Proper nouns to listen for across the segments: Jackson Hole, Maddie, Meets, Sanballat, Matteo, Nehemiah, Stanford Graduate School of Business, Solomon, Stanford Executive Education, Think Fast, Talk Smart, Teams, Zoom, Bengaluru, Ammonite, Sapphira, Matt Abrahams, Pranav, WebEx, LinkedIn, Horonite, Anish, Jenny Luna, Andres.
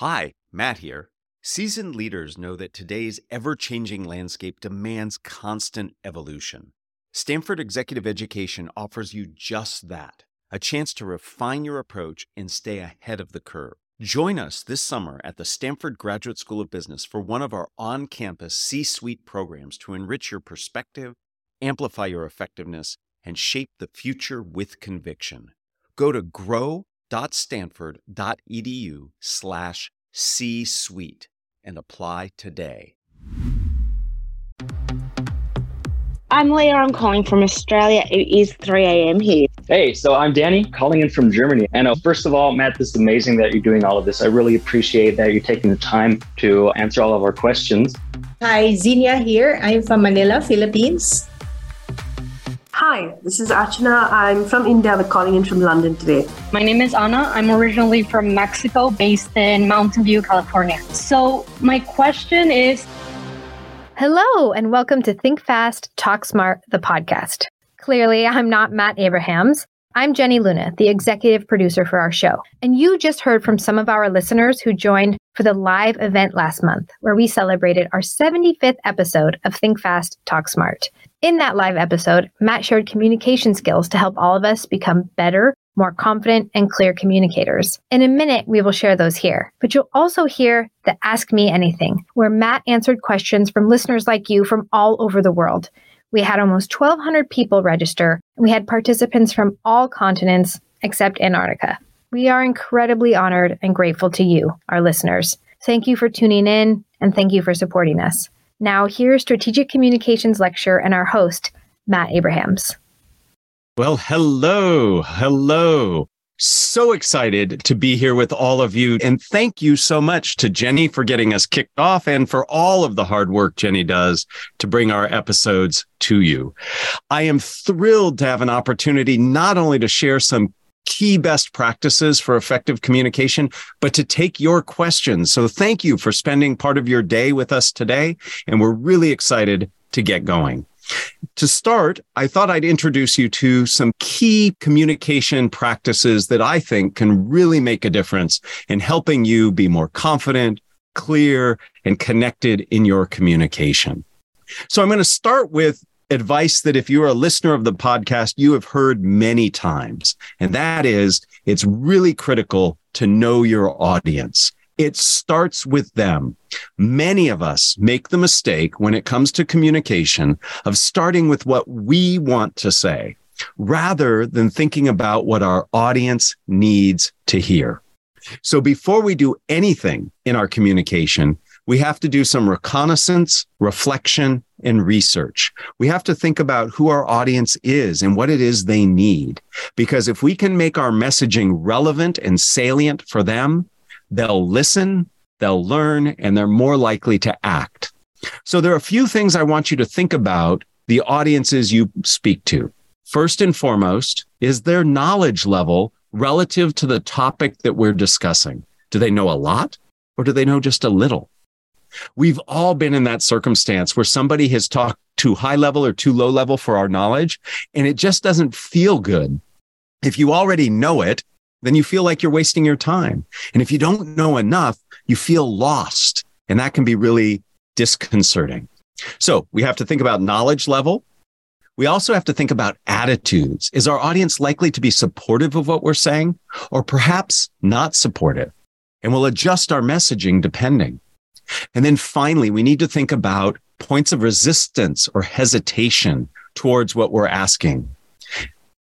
Hi, Matt here. Seasoned leaders know that today's ever-changing landscape demands constant evolution. Stanford Executive Education offers you just that, a chance to refine your approach and stay ahead of the curve. Join us this summer at the Stanford Graduate School of Business for one of our on-campus C-suite programs to enrich your perspective, amplify your effectiveness, and shape the future with conviction. Go to grow.stanford.edu/C-suite and apply today. I'm Leah. I'm calling from Australia. It is 3 a.m. here. Hey, so I'm Danny, calling in from Germany. And first of all, Matt, this is amazing that you're doing all of this. I really appreciate that you're taking the time to answer all of our questions. Hi, Zinia here. I'm from Manila, Philippines. Hi, this is Archana. I'm from India. We're calling in from London today. My name is Ana. I'm originally from Mexico, based in Mountain View, California. So my question is... Hello, and welcome to Think Fast, Talk Smart, the podcast. Clearly, I'm not Matt Abrahams. I'm Jenny Luna, the executive producer for our show. And you just heard from some of our listeners who joined for the live event last month, where we celebrated our 75th episode of Think Fast, Talk Smart. In that live episode, Matt shared communication skills to help all of us become better, more confident, and clear communicators. In a minute, we will share those here. But you'll also hear the Ask Me Anything, where Matt answered questions from listeners like you from all over the world. We had almost 1,200 people register, and we had participants from all continents except Antarctica. We are incredibly honored and grateful to you, our listeners. Thank you for tuning in, and thank you for supporting us. Now, here's Strategic Communications Lecture and our host, Matt Abrahams. Well, hello. So excited to be here with all of you. And thank you so much to Jenny for getting us kicked off and for all of the hard work Jenny does to bring our episodes to you. I am thrilled to have an opportunity not only to share some key best practices for effective communication, but to take your questions. So thank you for spending part of your day with us today, and we're really excited to get going. To start, I thought I'd introduce you to some key communication practices that I think can really make a difference in helping you be more confident, clear, and connected in your communication. So I'm going to start with advice that if you're a listener of the podcast, you have heard many times. And that is, it's really critical to know your audience. It starts with them. Many of us make the mistake when it comes to communication of starting with what we want to say, rather than thinking about what our audience needs to hear. So before we do anything in our communication, we have to do some reconnaissance, reflection, and research. We have to think about who our audience is and what it is they need. Because if we can make our messaging relevant and salient for them, they'll listen, they'll learn, and they're more likely to act. So there are a few things I want you to think about the audiences you speak to. First and foremost, is their knowledge level relative to the topic that we're discussing? Do they know a lot or do they know just a little? We've all been in that circumstance where somebody has talked too high level or too low level for our knowledge, and it just doesn't feel good. If you already know it, then you feel like you're wasting your time. And if you don't know enough, you feel lost, and that can be really disconcerting. So we have to think about knowledge level. We also have to think about attitudes. Is our audience likely to be supportive of what we're saying or perhaps not supportive? And we'll adjust our messaging depending. And then finally, we need to think about points of resistance or hesitation towards what we're asking.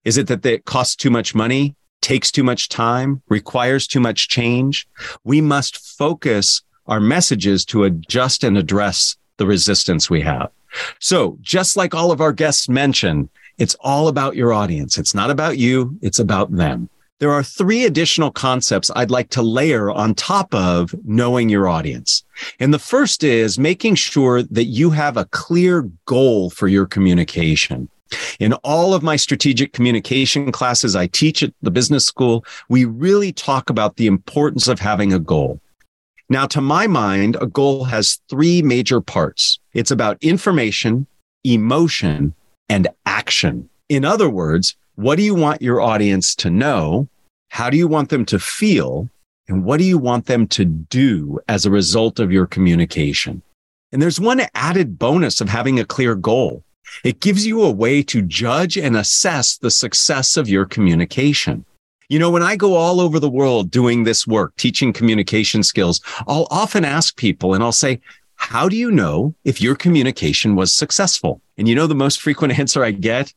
Is it that it costs too much money, takes too much time, requires too much change? We must focus our messages to adjust and address the resistance we have. So just like all of our guests mentioned, it's all about your audience. It's not about you, it's about them. There are three additional concepts I'd like to layer on top of knowing your audience. And the first is making sure that you have a clear goal for your communication. In all of my strategic communication classes I teach at the business school, we really talk about the importance of having a goal. Now, to my mind, a goal has three major parts. It's about information, emotion, and action. In other words, what do you want your audience to know? How do you want them to feel? and what do you want them to do as a result of your communication? And there's one added bonus of having a clear goal. It gives you a way to judge and assess the success of your communication. You know, when I go all over the world doing this work, teaching communication skills, I'll often ask people and I'll say, how do you know if your communication was successful? And you know, the most frequent answer I get,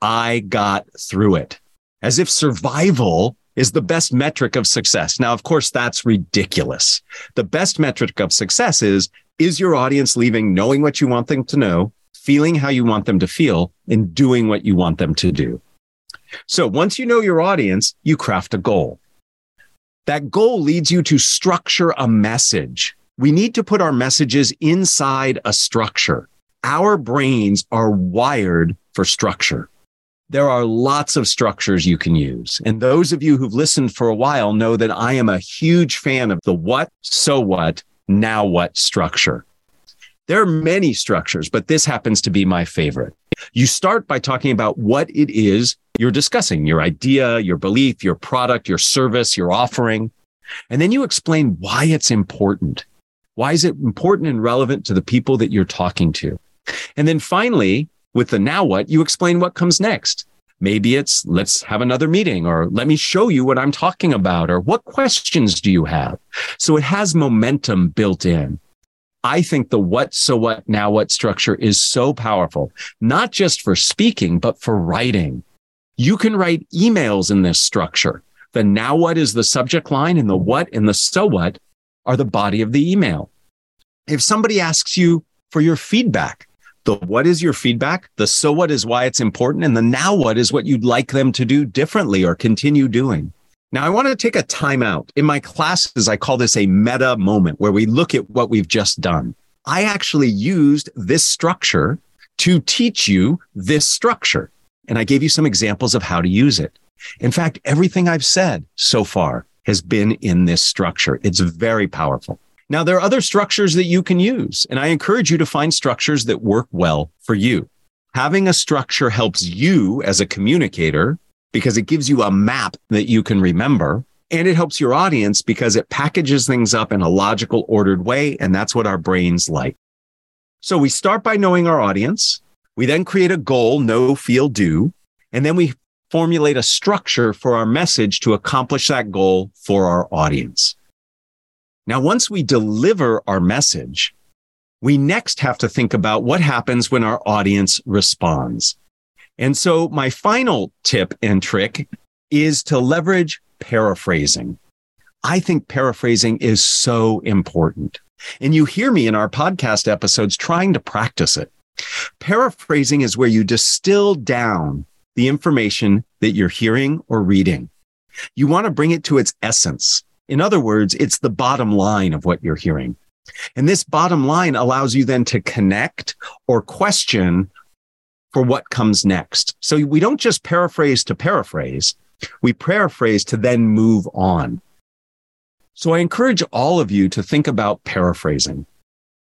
I got through it. As if survival is the best metric of success. Now, of course, that's ridiculous. The best metric of success is your audience leaving knowing what you want them to know, feeling how you want them to feel, and doing what you want them to do. So once you know your audience, you craft a goal. That goal leads you to structure a message. We need to put our messages inside a structure. Our brains are wired for structure. There are lots of structures you can use. And those of you who've listened for a while know that I am a huge fan of the what, so what, now what structure. There are many structures, but this happens to be my favorite. You start by talking about what it is you're discussing, your idea, your belief, your product, your service, your offering. And then you explain why it's important. Why is it important and relevant to the people that you're talking to? And then finally, with the now what, you explain what comes next. Maybe it's, let's have another meeting, or let me show you what I'm talking about, or what questions do you have? So it has momentum built in. I think the what, so what, now what structure is so powerful, not just for speaking, but for writing. You can write emails in this structure. The now what is the subject line, and the what and the so what are the body of the email. If somebody asks you for your feedback, the what is your feedback, the so what is why it's important, and the now what is what you'd like them to do differently or continue doing. Now, I want to take a time out. In my classes, I call this a meta moment where we look at what we've just done. I actually used this structure to teach you this structure, and I gave you some examples of how to use it. In fact, everything I've said so far has been in this structure. It's very powerful. Now, there are other structures that you can use, and I encourage you to find structures that work well for you. Having a structure helps you as a communicator because it gives you a map that you can remember, and it helps your audience because it packages things up in a logical, ordered way, and that's what our brains like. So we start by knowing our audience. We then create a goal, know, feel, do, and then we formulate a structure for our message to accomplish that goal for our audience. Now, once we deliver our message, we next have to think about what happens when our audience responds. And so my final tip and trick is to leverage paraphrasing. I think paraphrasing is so important. And you hear me in our podcast episodes trying to practice it. Paraphrasing is where you distill down the information that you're hearing or reading. You want to bring it to its essence. In other words, it's the bottom line of what you're hearing. And this bottom line allows you then to connect or question for what comes next. So we don't just paraphrase to paraphrase, we paraphrase to then move on. So I encourage all of you to think about paraphrasing,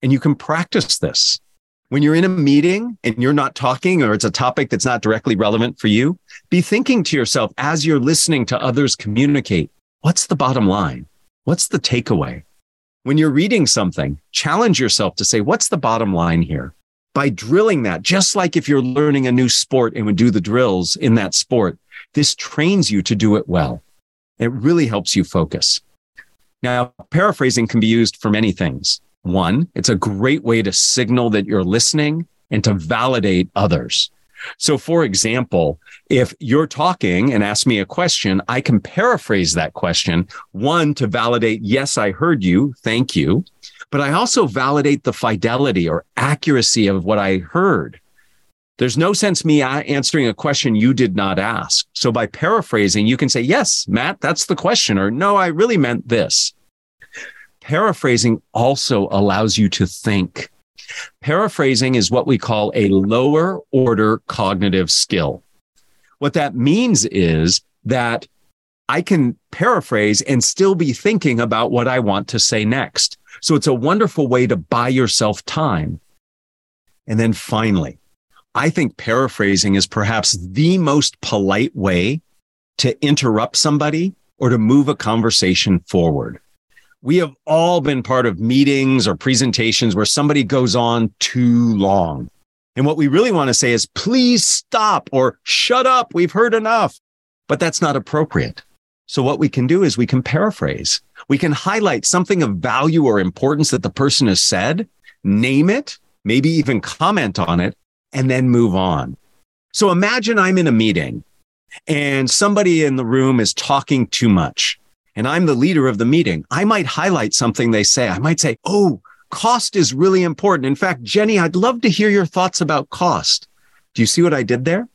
and you can practice this. When you're in a meeting and you're not talking, or it's a topic that's not directly relevant for you, be thinking to yourself as you're listening to others communicate, what's the bottom line? What's the takeaway? When you're reading something, challenge yourself to say, what's the bottom line here? By drilling that, just like if you're learning a new sport and would do the drills in that sport, this trains you to do it well. It really helps you focus. Now, paraphrasing can be used for many things. One, it's a great way to signal that you're listening and to validate others. So, for example, if you're talking and ask me a question, I can paraphrase that question. One, to validate, yes, I heard you. Thank you. But I also validate the fidelity or accuracy of what I heard. There's no sense me answering a question you did not ask. So by paraphrasing, you can say, yes, Matt, that's the question, or no, I really meant this. Paraphrasing also allows you to think. Paraphrasing is what we call a lower order cognitive skill. What that means is that I can paraphrase and still be thinking about what I want to say next. So it's a wonderful way to buy yourself time. And then finally, I think paraphrasing is perhaps the most polite way to interrupt somebody or to move a conversation forward. We have all been part of meetings or presentations where somebody goes on too long. And what we really want to say is, please stop or shut up. We've heard enough. But that's not appropriate. So what we can do is we can paraphrase. We can highlight something of value or importance that the person has said, name it, maybe even comment on it, and then move on. So imagine I'm in a meeting and somebody in the room is talking too much and I'm the leader of the meeting. I might highlight something they say. I might say, oh, cost is really important. In fact, Jenny, I'd love to hear your thoughts about cost. Do you see what I did there?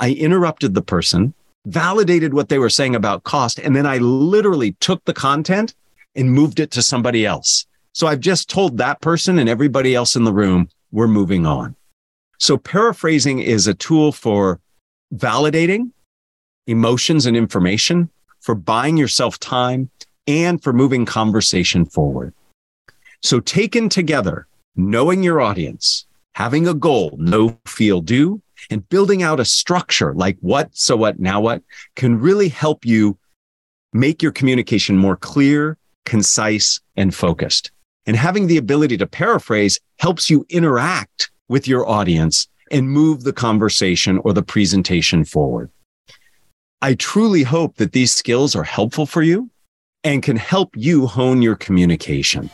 I interrupted the person, validated what they were saying about cost, and then I literally took the content and moved it to somebody else. So I've just told that person and everybody else in the room, we're moving on. So paraphrasing is a tool for validating emotions and information, for buying yourself time, and for moving conversation forward. So taken together, knowing your audience, having a goal, know, feel, do, and building out a structure like what, so what, now what, can really help you make your communication more clear, concise, and focused. And having the ability to paraphrase helps you interact with your audience and move the conversation or the presentation forward. I truly hope that these skills are helpful for you and can help you hone your communication.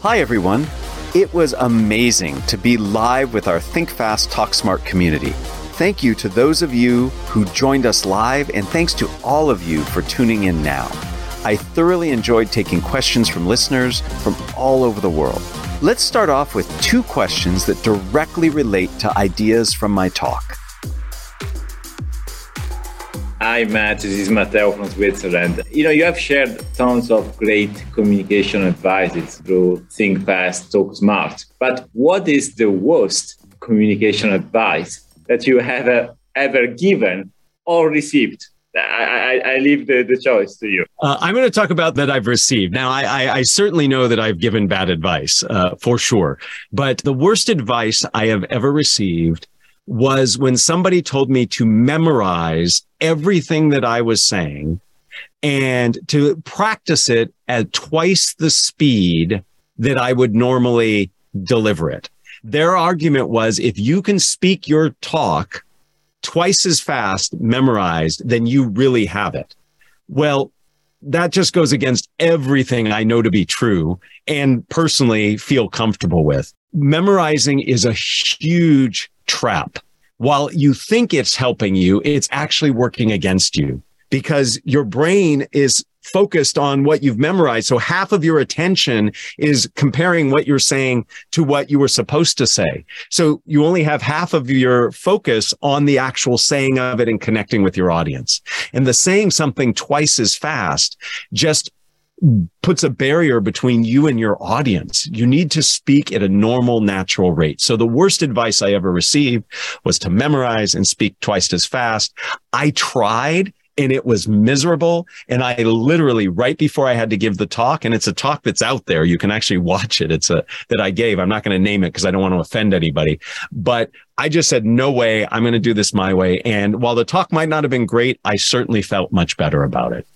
Hi, everyone. It was amazing to be live with our Think Fast, Talk Smart community. Thank you to those of you who joined us live, and thanks to all of you for tuning in now. I thoroughly enjoyed taking questions from listeners from all over the world. Let's start off with two questions that directly relate to ideas from my talk. Hi, Matt. This is Matteo from Switzerland. You have shared tons of great communication advice through Think Fast, Talk Smart. But what is the worst communication advice that you have ever given or received? I leave the choice to you. I'm going to talk about that I've received. Now, I certainly know that I've given bad advice, for sure. But the worst advice I have ever received was when somebody told me to memorize everything that I was saying and to practice it at twice the speed that I would normally deliver it. Their argument was, if you can speak your talk twice as fast memorized, then you really have it. Well, that just goes against everything I know to be true and personally feel comfortable with. Memorizing is a huge trap. While you think it's helping you, it's actually working against you because your brain is focused on what you've memorized. So half of your attention is comparing what you're saying to what you were supposed to say. So you only have half of your focus on the actual saying of it and connecting with your audience. And the saying something twice as fast just puts a barrier between you and your audience. You need to speak at a normal, natural rate. So the worst advice I ever received was to memorize and speak twice as fast. I tried and it was miserable. And I literally, right before I had to give the talk, and it's a talk that's out there, you can actually watch it. It's that I gave. I'm not going to name it because I don't want to offend anybody, but I just said, no way, I'm going to do this my way. And while the talk might not have been great, I certainly felt much better about it.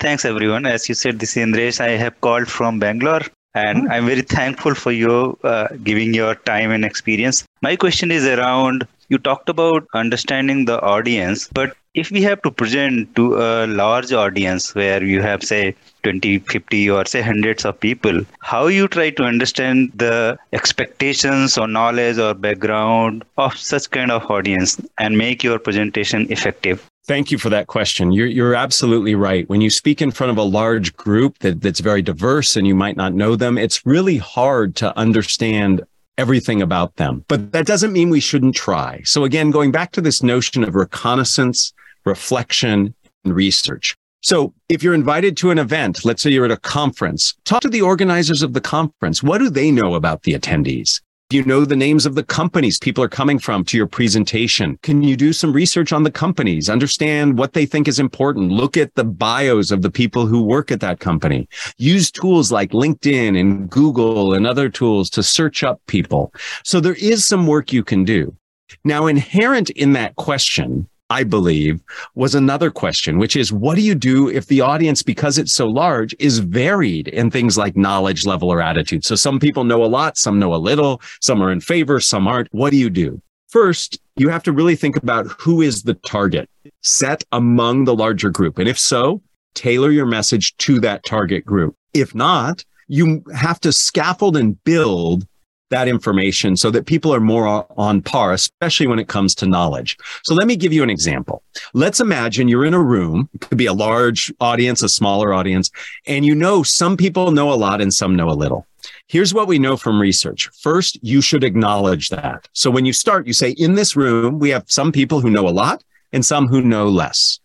Thanks, everyone. As you said, this is Andres. I have called from Bangalore, and I'm very thankful for you giving your time and experience. My question is around, you talked about understanding the audience, but if we have to present to a large audience where you have, say, 20, 50 or say hundreds of people, how you try to understand the expectations or knowledge or background of such kind of audience and make your presentation effective? Thank you for that question. You're absolutely right. When you speak in front of a large group that's very diverse and you might not know them, it's really hard to understand everything about them. But that doesn't mean we shouldn't try. So again, going back to this notion of reconnaissance, reflection, and research. So if you're invited to an event, let's say you're at a conference, talk to the organizers of the conference. What do they know about the attendees? Do you know the names of the companies people are coming from to your presentation? Can you do some research on the companies? Understand what they think is important. Look at the bios of the people who work at that company. Use tools like LinkedIn and Google and other tools to search up people. So there is some work you can do. Now, inherent in that question, I believe, was another question, which is, what do you do if the audience, because it's so large, is varied in things like knowledge level or attitude? So some people know a lot, some know a little, some are in favor, some aren't. What do you do? First, you have to really think about who is the target set among the larger group. And if so, tailor your message to that target group. If not, you have to scaffold and build that information so that people are more on par, especially when it comes to knowledge. So let me give you an example. Let's imagine you're in a room, it could be a large audience, a smaller audience, and you know some people know a lot and some know a little. Here's what we know from research. First, you should acknowledge that. So when you start, you say, in this room, we have some people who know a lot and some who know less.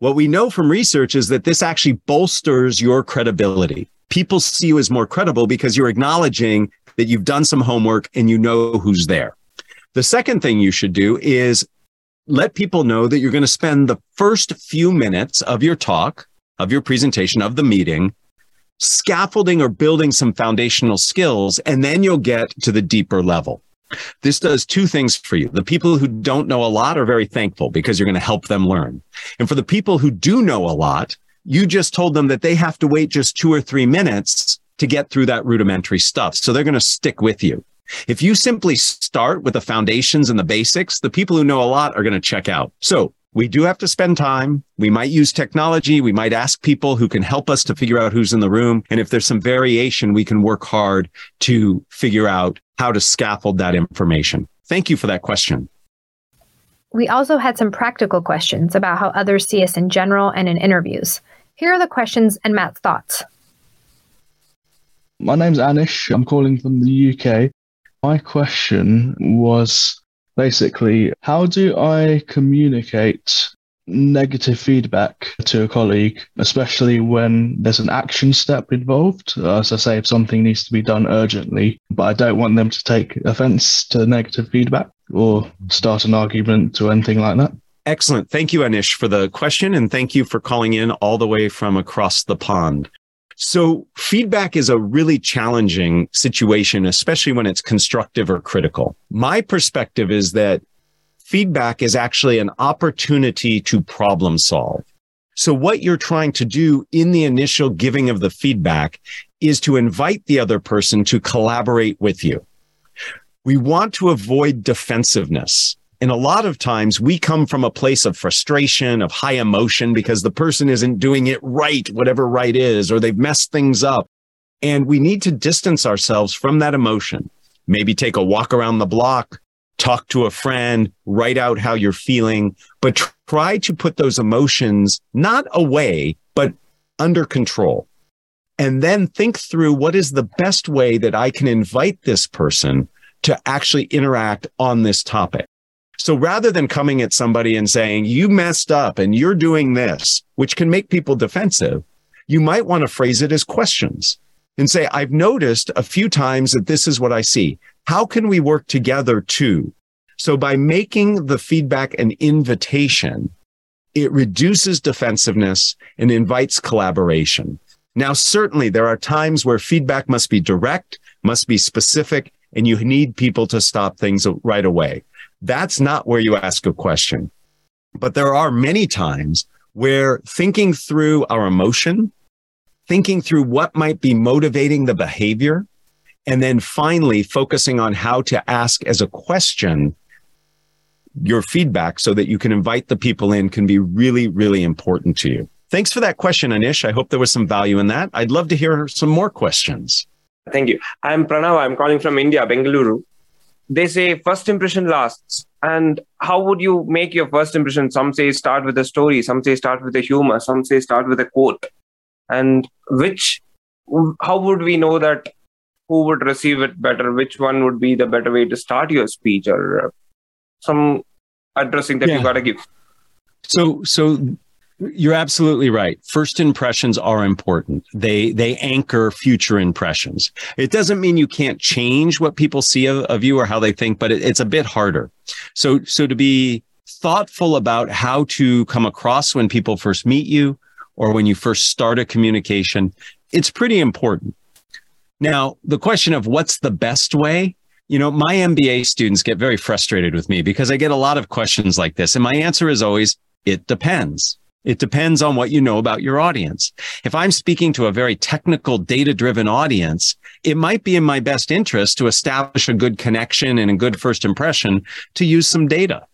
What we know from research is that this actually bolsters your credibility. People see you as more credible because you're acknowledging that you've done some homework and you know who's there. The second thing you should do is let people know that you're going to spend the first few minutes of your talk, of your presentation, of the meeting, scaffolding or building some foundational skills, and then you'll get to the deeper level. This does two things for you. The people who don't know a lot are very thankful because you're going to help them learn. And for the people who do know a lot, you just told them that they have to wait just 2 or 3 minutes to get through that rudimentary stuff. So they're going to stick with you. If you simply start with the foundations and the basics, the people who know a lot are going to check out. So we do have to spend time. We might use technology. We might ask people who can help us to figure out who's in the room. And if there's some variation, we can work hard to figure out how to scaffold that information. Thank you for that question. We also had some practical questions about how others see us in general and in interviews. Here are the questions and Matt's thoughts. My name's Anish. I'm calling from the UK. My question was basically, how do I communicate negative feedback to a colleague, especially when there's an action step involved? As I say, if something needs to be done urgently, but I don't want them to take offense to negative feedback or start an argument or anything like that. Excellent. Thank you, Anish, for the question. And thank you for calling in all the way from across the pond. So feedback is a really challenging situation, especially when it's constructive or critical. My perspective is that feedback is actually an opportunity to problem solve. So what you're trying to do in the initial giving of the feedback is to invite the other person to collaborate with you. We want to avoid defensiveness. And a lot of times we come from a place of frustration, of high emotion, because the person isn't doing it right, whatever right is, or they've messed things up. And we need to distance ourselves from that emotion. Maybe take a walk around the block, talk to a friend, write out how you're feeling, but try to put those emotions not away, but under control. And then think through what is the best way that I can invite this person to actually interact on this topic. So rather than coming at somebody and saying, you messed up and you're doing this, which can make people defensive, you might want to phrase it as questions and say, I've noticed a few times that this is what I see. How can we work together too? So by making the feedback an invitation, it reduces defensiveness and invites collaboration. Now, certainly there are times where feedback must be direct, must be specific, and you need people to stop things right away. That's not where you ask a question. But there are many times where thinking through our emotion, thinking through what might be motivating the behavior, and then finally focusing on how to ask as a question your feedback so that you can invite the people in can be really, really important to you. Thanks for that question, Anish. I hope there was some value in that. I'd love to hear some more questions. Thank you. I'm Pranav. I'm calling from India, Bengaluru. They say first impression lasts. And how would you make your first impression? Some say start with a story. Some say start with a humor. Some say start with a quote. And how would we know that who would receive it better? Which one would be the better way to start your speech or some addressing that you got to give? So you're absolutely right. First impressions are important. They anchor future impressions. It doesn't mean you can't change what people see of you or how they think, but it's a bit harder. So to be thoughtful about how to come across when people first meet you or when you first start a communication, it's pretty important. Now, the question of what's the best way? You know, my MBA students get very frustrated with me because I get a lot of questions like this. And my answer is always, it depends. It depends on what you know about your audience. If I'm speaking to a very technical, data-driven audience, it might be in my best interest to establish a good connection and a good first impression to use some data.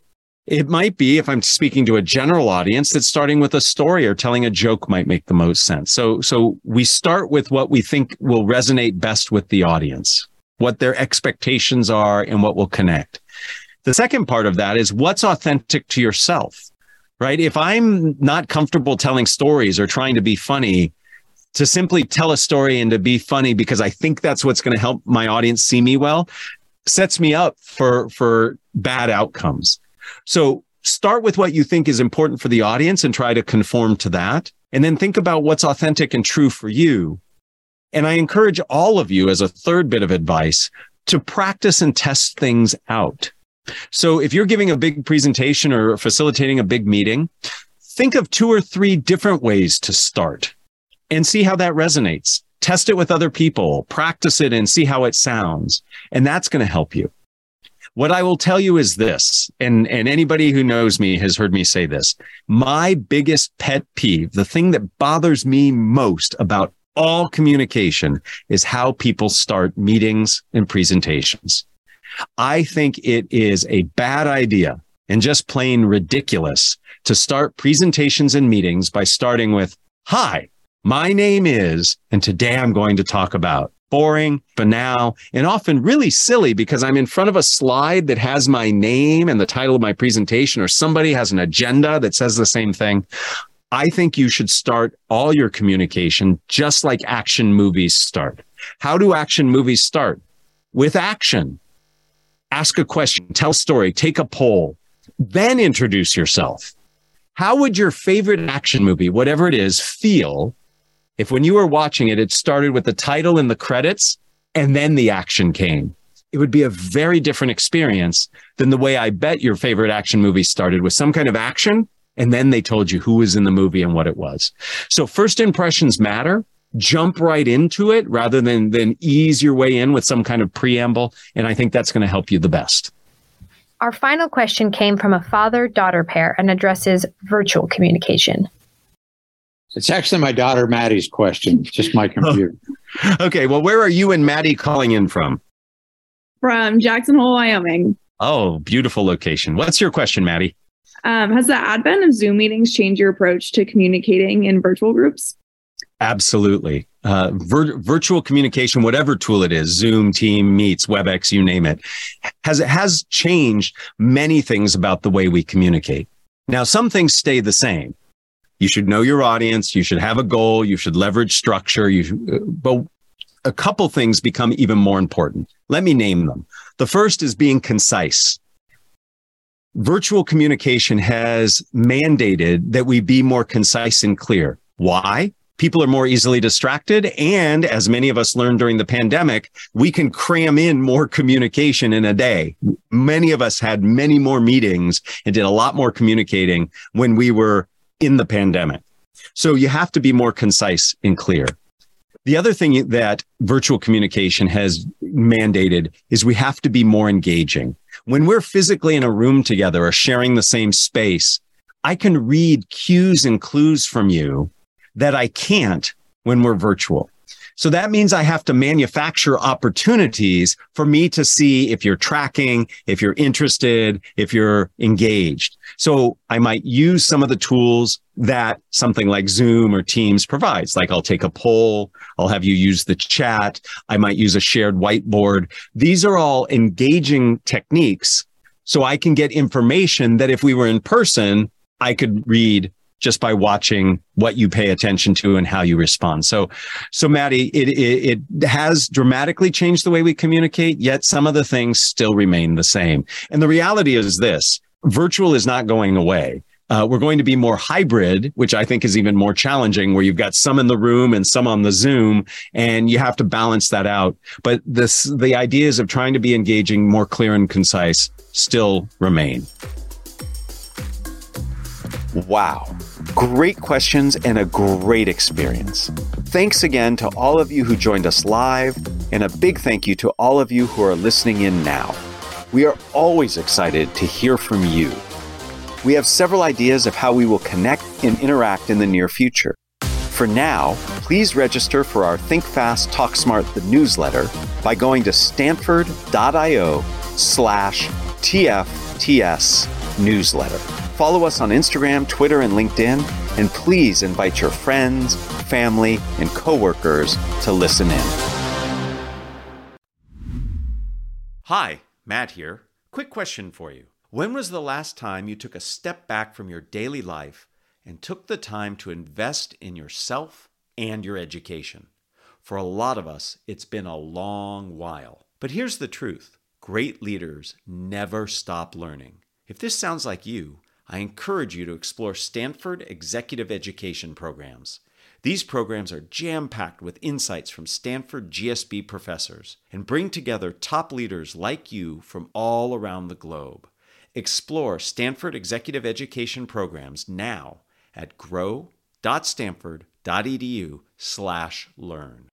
It might be, if I'm speaking to a general audience, that starting with a story or telling a joke might make the most sense. So we start with what we think will resonate best with the audience, what their expectations are, and what will connect. The second part of that is what's authentic to yourself. Right? If I'm not comfortable telling stories or trying to be funny, to simply tell a story and to be funny because I think that's what's going to help my audience see me well, sets me up for bad outcomes. So start with what you think is important for the audience and try to conform to that. And then think about what's authentic and true for you. And I encourage all of you, as a third bit of advice, to practice and test things out. So if you're giving a big presentation or facilitating a big meeting, think of 2 or 3 different ways to start and see how that resonates. Test it with other people, practice it and see how it sounds. And that's going to help you. What I will tell you is this, and anybody who knows me has heard me say this, my biggest pet peeve, the thing that bothers me most about all communication, is how people start meetings and presentations. I think it is a bad idea and just plain ridiculous to start presentations and meetings by starting with, "Hi, my name is, and today I'm going to talk about." Boring, banal, and often really silly because I'm in front of a slide that has my name and the title of my presentation, or somebody has an agenda that says the same thing. I think you should start all your communication just like action movies start. How do action movies start? With action. Ask a question, tell a story, take a poll, then introduce yourself. How would your favorite action movie, whatever it is, feel if when you were watching it, it started with the title and the credits, and then the action came? It would be a very different experience than the way I bet your favorite action movie started with some kind of action, and then they told you who was in the movie and what it was. So first impressions matter. Jump right into it rather than ease your way in with some kind of preamble. And I think that's going to help you the best. Our final question came from a father-daughter pair and addresses virtual communication. It's actually my daughter Maddie's question, just my computer. Okay, well, where are you and Maddie calling in from? From Jackson Hole, Wyoming. Oh, beautiful location. What's your question, Maddie? Has the advent of Zoom meetings changed your approach to communicating in virtual groups? Absolutely. Virtual communication, whatever tool it is, Zoom, Teams, Meets, WebEx, you name it, has changed many things about the way we communicate. Now, some things stay the same. You should know your audience. You should have a goal. You should leverage structure. But a couple things become even more important. Let me name them. The first is being concise. Virtual communication has mandated that we be more concise and clear. Why? People are more easily distracted. And as many of us learned during the pandemic, we can cram in more communication in a day. Many of us had many more meetings and did a lot more communicating when we were in the pandemic. So you have to be more concise and clear. The other thing that virtual communication has mandated is we have to be more engaging. When we're physically in a room together or sharing the same space, I can read cues and clues from you that I can't when we're virtual. So that means I have to manufacture opportunities for me to see if you're tracking, if you're interested, if you're engaged. So I might use some of the tools that something like Zoom or Teams provides. Like I'll take a poll, I'll have you use the chat, I might use a shared whiteboard. These are all engaging techniques so I can get information that if we were in person, I could read just by watching what you pay attention to and how you respond. So Maddie, it has dramatically changed the way we communicate, yet some of the things still remain the same. And the reality is this, virtual is not going away. We're going to be more hybrid, which I think is even more challenging, where you've got some in the room and some on the Zoom, and you have to balance that out. But the ideas of trying to be engaging, more clear and concise still remain. Wow. Great questions and a great experience. Thanks again to all of you who joined us live, And a big thank you to all of you who are listening in now. We are always excited to hear from you. We have several ideas of how we will connect and interact in the near future. For now, please register for our Think Fast, Talk Smart, the newsletter by going to stanford.io/TFTS newsletter. Follow us on Instagram, Twitter, and LinkedIn, and please invite your friends, family, and coworkers to listen in. Hi, Matt here. Quick question for you. When was the last time you took a step back from your daily life and took the time to invest in yourself and your education? For a lot of us, it's been a long while. But here's the truth. Great leaders never stop learning. If this sounds like you, I encourage you to explore Stanford Executive Education programs. These programs are jam-packed with insights from Stanford GSB professors and bring together top leaders like you from all around the globe. Explore Stanford Executive Education programs now at grow.stanford.edu/learn.